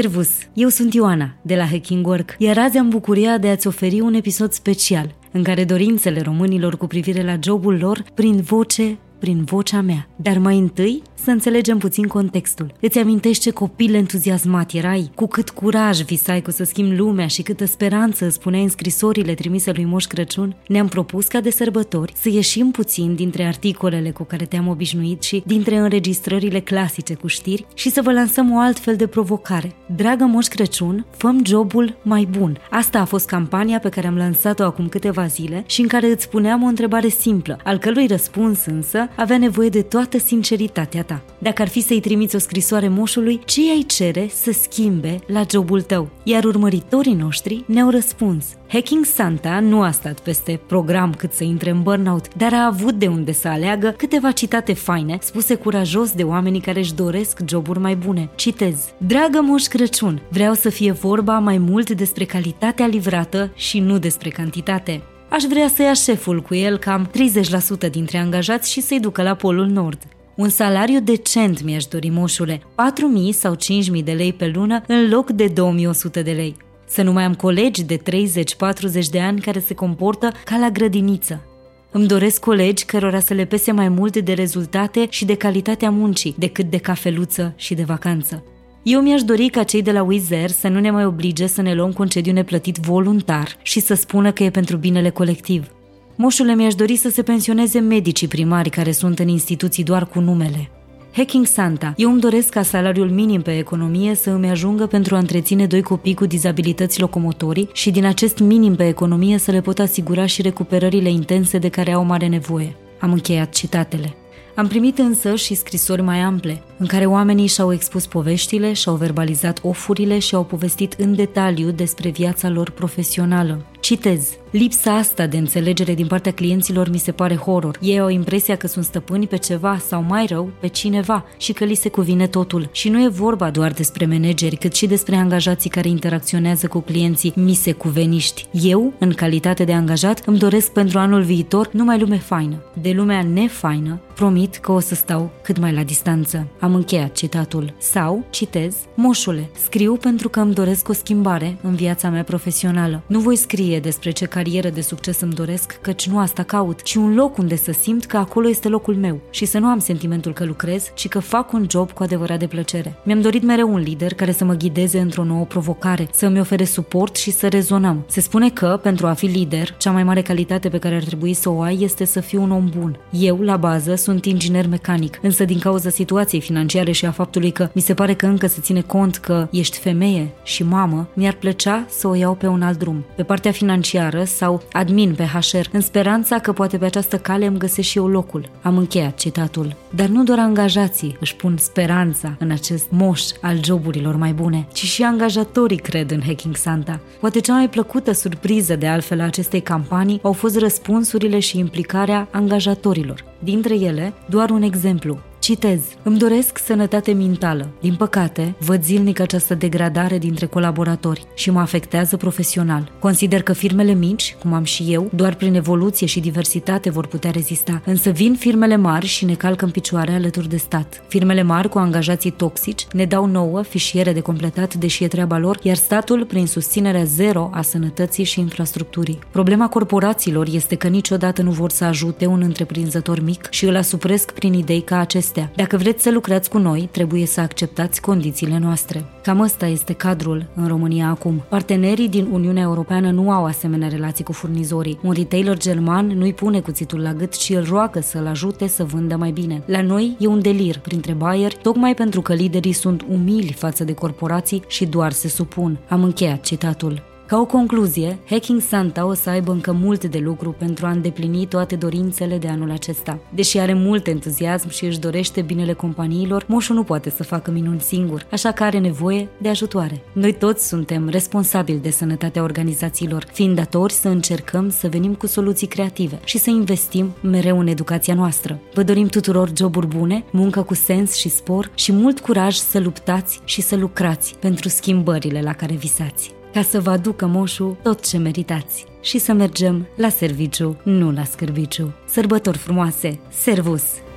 Servus! Eu sunt Ioana, de la Hacking Work, iar azi am bucuria de a-ți oferi un episod special, în care dorințele românilor cu privire la jobul lor, prin vocea mea. Dar mai întâi, să înțelegem puțin contextul. Îți amintești ce copil entuziasmat erai? Cu cât curaj visai cu să schimbi lumea și câtă speranță îți puneai în scrisorile trimise lui Moș Crăciun? Ne-am propus ca de sărbători să ieșim puțin dintre articolele cu care te-am obișnuit și dintre înregistrările clasice cu știri și să vă lansăm o altfel de provocare. Dragă Moș Crăciun, fă-mi jobul mai bun. Asta a fost campania pe care am lansat-o acum câteva zile și în care îți puneam o întrebare simplă, al cărui răspuns însă avea nevoie de toată sinceritatea ta. Dacă ar fi să-i trimiți o scrisoare moșului, ce i-ai cere să schimbe la jobul tău? Iar urmăritorii noștri ne-au răspuns. Hacking Santa nu a stat peste program cât să intre în burnout, dar a avut de unde să aleagă câteva citate faine, spuse curajos de oamenii care își doresc joburi mai bune. Citez. Dragă Moș Crăciun, vreau să fie vorba mai mult despre calitatea livrată și nu despre cantitate. Aș vrea să ia șeful cu el cam 30% dintre angajați și să-i ducă la Polul Nord. Un salariu decent mi-aș dori, moșule, 4.000 sau 5.000 de lei pe lună în loc de 2.100 de lei. Să nu mai am colegi de 30-40 de ani care se comportă ca la grădiniță. Îmi doresc colegi cărora să le pese mai mult de rezultate și de calitatea muncii decât de cafeluță și de vacanță. Eu mi-aș dori ca cei de la Wizz Air să nu ne mai oblige să ne luăm concediu neplătit voluntar și să spună că e pentru binele colectiv. Moșule, mi-aș dori să se pensioneze medicii primari care sunt în instituții doar cu numele. Hacking Santa, eu îmi doresc ca salariul minim pe economie să îmi ajungă pentru a întreține doi copii cu dizabilități locomotorii și din acest minim pe economie să le pot asigura și recuperările intense de care au mare nevoie. Am încheiat citatele. Am primit însă și scrisori mai ample, în care oamenii și-au expus poveștile, și-au verbalizat ofurile și au povestit în detaliu despre viața lor profesională. Citez. Lipsa asta de înțelegere din partea clienților mi se pare horror. Ei au impresia că sunt stăpâni pe ceva sau mai rău pe cineva și că li se cuvine totul. Și nu e vorba doar despre manageri, cât și despre angajații care interacționează cu clienții misecuveniști. Eu, în calitate de angajat, îmi doresc pentru anul viitor numai lume faină. De lumea nefaină, promit că o să stau cât mai la distanță. Am încheiat citatul. Sau, citez, moșule, scriu pentru că îmi doresc o schimbare în viața mea profesională. Nu voi scrie despre ce carieră de succes îmi doresc, căci nu asta caut, ci un loc unde să simt că acolo este locul meu și să nu am sentimentul că lucrez, ci că fac un job cu adevărat de plăcere. Mi-am dorit mereu un lider care să mă ghideze într-o nouă provocare, să îmi ofere suport și să rezonăm. Se spune că, pentru a fi lider, cea mai mare calitate pe care ar trebui să o ai este să fii un om bun. Eu, la bază, sunt inginer mecanic, însă din cauza situației financiare și a faptului că mi se pare că încă se ține cont că ești femeie și mamă, mi-ar plăcea să o iau pe un alt drum, pe partea financiară sau admin pe HR, în speranța că poate pe această cale îmi găsesc și eu locul. Am încheiat citatul. Dar nu doar angajații își pun speranța în acest moș al joburilor mai bune, ci și angajatorii cred în Hacking Santa. Poate cea mai plăcută surpriză de altfel a acestei campanii au fost răspunsurile și implicarea angajatorilor. Dintre ele, doar un exemplu. Citez. Îmi doresc sănătate mentală. Din păcate, văd zilnic această degradare dintre colaboratori și mă afectează profesional. Consider că firmele mici, cum am și eu, doar prin evoluție și diversitate vor putea rezista, însă vin firmele mari și ne calcă în picioare alături de stat. Firmele mari cu angajații toxici ne dau nouă fișiere de completat, deși e treaba lor, iar statul prin susținerea zero a sănătății și infrastructurii. Problema corporațiilor este că niciodată nu vor să ajute un întreprinzător mic și îl asupresc prin idei ca acestea. Dacă vreți să lucrați cu noi, trebuie să acceptați condițiile noastre. Cam ăsta este cadrul în România acum. Partenerii din Uniunea Europeană nu au asemenea relații cu furnizorii. Un retailer german nu-i pune cuțitul la gât și îl roagă să-l ajute să vândă mai bine. La noi e un delir printre buyeri, tocmai pentru că liderii sunt umili față de corporații și doar se supun. Am încheiat citatul. Ca o concluzie, Hacking Santa o să aibă încă mult de lucru pentru a îndeplini toate dorințele de anul acesta. Deși are mult entuziasm și își dorește binele companiilor, moșul nu poate să facă minuni singur, așa că are nevoie de ajutoare. Noi toți suntem responsabili de sănătatea organizațiilor, fiind datori să încercăm să venim cu soluții creative și să investim mereu în educația noastră. Vă dorim tuturor joburi bune, muncă cu sens și spor și mult curaj să luptați și să lucrați pentru schimbările la care visați, ca să vă aducă moșul tot ce meritați și să mergem la serviciu, nu la scârbiciu. Sărbători frumoase! Servus!